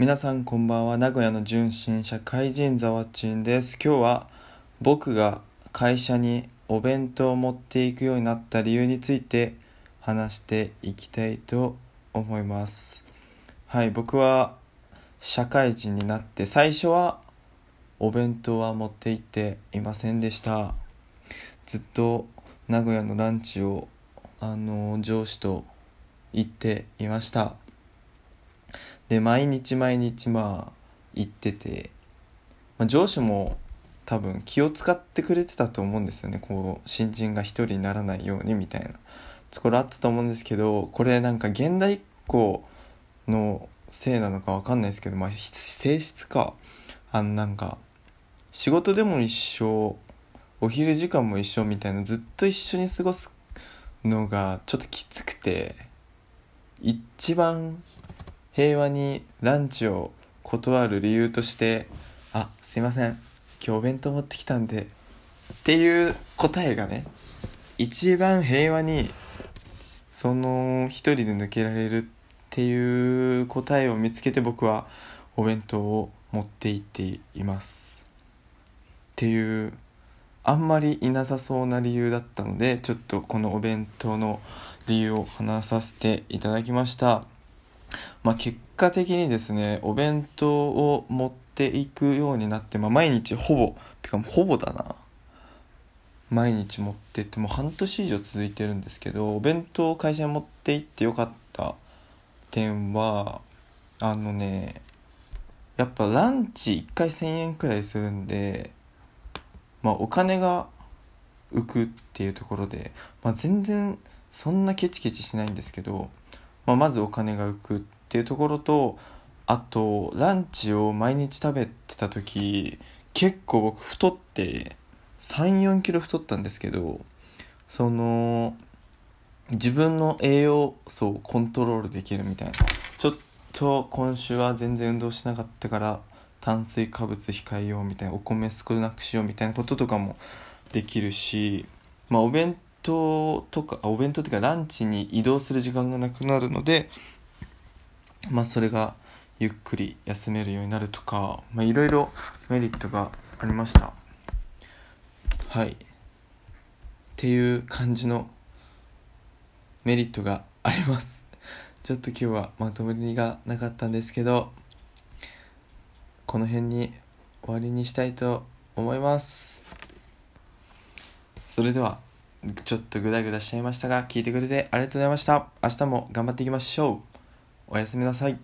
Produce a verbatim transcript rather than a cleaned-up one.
皆さんこんばんは。名古屋の純真社会人ザワチンです。今日は僕が会社にお弁当を持っていくようになった理由について話していきたいと思います。はい、僕は社会人になって最初はお弁当は持って行っていませんでした。ずっと名古屋のランチをあの上司と行っていました。で毎日毎日まあ行ってて、まあ、上司も多分気を使ってくれてたと思うんですよね。こう新人が一人にならないようにみたいなところあったと思うんですけど、これなんか現代っ子のせいなのか分かんないですけど、まあ性質かあのなんか仕事でも一緒、お昼時間も一緒みたいな、ずっと一緒に過ごすのがちょっときつくて、一番平和にランチを断る理由として、あ、すいません、今日お弁当持ってきたんでっていう答えがね、一番平和にその一人で抜けられるっていう答えを見つけて、僕はお弁当を持って行っていますっていう、あんまりいなさそうな理由だったので、ちょっとこのお弁当の理由を話させていただきました。まあ、結果的にですね、お弁当を持っていくようになって、まあ、毎日ほぼてかほぼだな毎日持ってってもう半年以上続いてるんですけど、お弁当を会社に持って行ってよかった点は、あのねやっぱランチいっかいせんえんくらいするんで、まあ、お金が浮くっていうところで、まあ、全然そんなケチケチしないんですけど、まあ、まずお金が浮くっていうところと、あとランチを毎日食べてた時結構僕太ってさんじゅうよんキロ太ったんですけど、その自分の栄養素をコントロールできるみたいな、ちょっと今週は全然運動しなかったから炭水化物控えようみたいな、お米少なくしようみたいなこととかもできるし、まあお弁当とかお弁当とかランチに移動する時間がなくなるので、まあそれがゆっくり休めるようになるとか、まあいろいろメリットがありました。はいっていう感じのメリットがあります。ちょっと今日はまとめがなかったんですけど、この辺に終わりにしたいと思います。それではちょっとグダグダしちゃいましたが、聞いてくれてありがとうございました。明日も頑張っていきましょう。おやすみなさい。